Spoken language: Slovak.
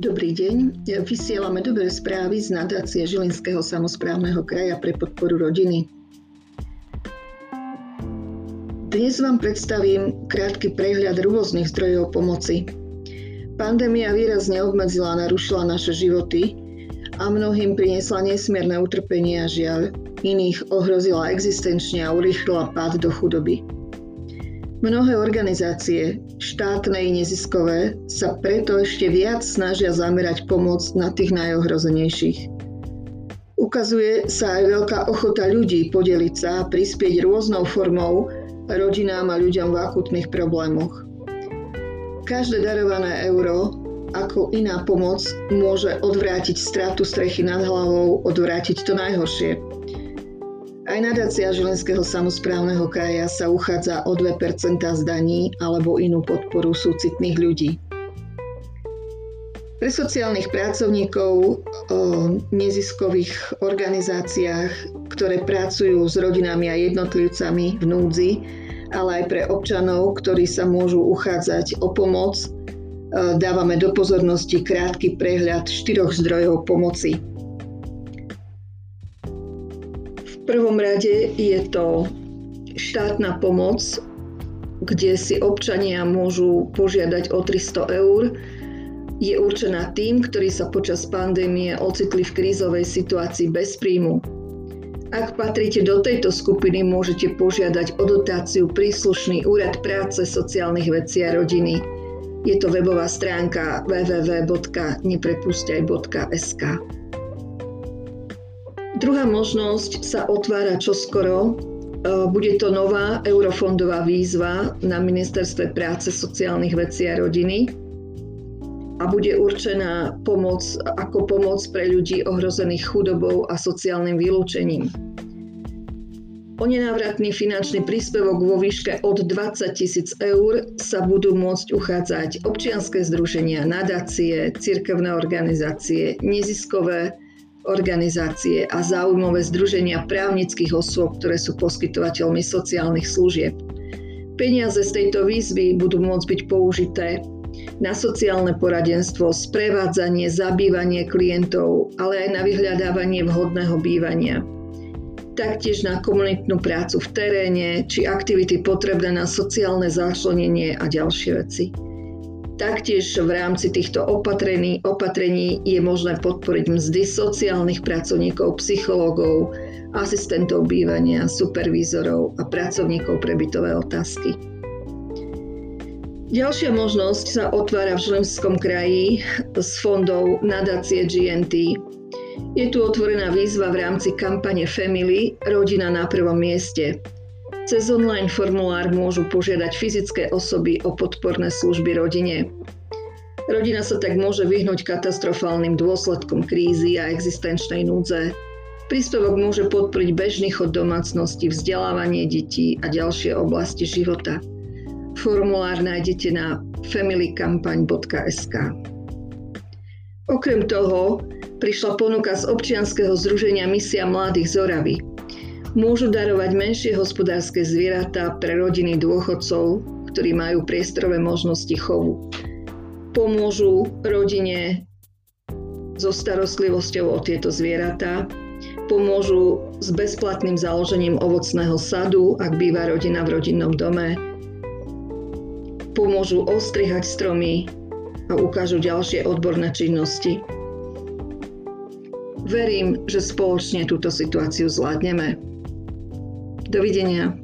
Dobrý deň, vysielame dobré správy z nadácie Žilinského samosprávneho kraja pre podporu rodiny. Dnes vám predstavím krátky prehľad rôznych zdrojov pomoci. Pandémia výrazne obmedzila a narušila naše životy a mnohým priniesla nesmierne utrpenie a žiaľ, iných ohrozila existenčne a urýchlila pád do chudoby. Mnohé organizácie, štátne i neziskové, sa preto ešte viac snažia zamerať pomoc na tých najohrozenejších. Ukazuje sa aj veľká ochota ľudí podeliť sa a prispieť rôznou formou rodinám a ľuďom v akútnych problémoch. Každé darované euro, ako iná pomoc, môže odvrátiť stratu strechy nad hlavou, odvrátiť to najhoršie. Aj nadácia Žilinského samosprávneho kraja sa uchádza o 2% z daní alebo inú podporu súcitných ľudí. Pre sociálnych pracovníkov v neziskových organizáciách, ktoré pracujú s rodinami a jednotlivcami v núdzi, ale aj pre občanov, ktorí sa môžu uchádzať o pomoc, dávame do pozornosti krátky prehľad 4 zdrojov pomoci. V prvom rade je to štátna pomoc, kde si občania môžu požiadať o 300 €. Je určená tým, ktorí sa počas pandémie ocitli v krízovej situácii bez príjmu. Ak patríte do tejto skupiny, môžete požiadať o dotáciu príslušný úrad práce, sociálnych vecí a rodiny. Je to webová stránka www.neprepustaj.sk. Druhá možnosť sa otvára čoskoro. Bude to nová eurofondová výzva na Ministerstve práce, sociálnych vecí a rodiny a bude určená pomoc ako pomoc pre ľudí ohrozených chudobou a sociálnym vylúčením. O nenávratný finančný príspevok vo výške od 20 000 € sa budú môcť uchádzať občianske združenia, nadácie, cirkevné organizácie, neziskové organizácie a záujmové združenia právnických osôb, ktoré sú poskytovateľmi sociálnych služieb. Peniaze z tejto výzvy budú môcť byť použité na sociálne poradenstvo, sprevádzanie, zabývanie klientov, ale aj na vyhľadávanie vhodného bývania. Taktiež na komunitnú prácu v teréne, či aktivity potrebné na sociálne začlenenie a ďalšie veci. Taktiež v rámci týchto opatrení je možné podporiť mzdy sociálnych pracovníkov, psychológov, asistentov bývania, supervízorov a pracovníkov pre bytové otázky. Ďalšia možnosť sa otvára v Žilinskom kraji z fondov nadácie GNT. Je tu otvorená výzva v rámci kampane Family – Rodina na prvom mieste. Cez online formulár môžu požiadať fyzické osoby o podporné služby rodine. Rodina sa tak môže vyhnúť katastrofálnym dôsledkom krízy a existenčnej núdze. Príspevok môže podporiť bežný chod domácnosti, vzdelávanie detí a ďalšie oblasti života. Formulár nájdete na familykampaň.sk. Okrem toho prišla ponuka z občianskeho združenia Misia mladých Zoravík. Môžu darovať menšie hospodárske zvieratá pre rodiny dôchodcov, ktorí majú priestorové možnosti chovu. Pomôžu rodine so starostlivosťou o tieto zvieratá, pomôžu s bezplatným založením ovocného sadu, ak býva rodina v rodinnom dome, pomôžu ostrihať stromy a ukážu ďalšie odborné činnosti. Verím, že spoločne túto situáciu zvládneme. Dovidenia.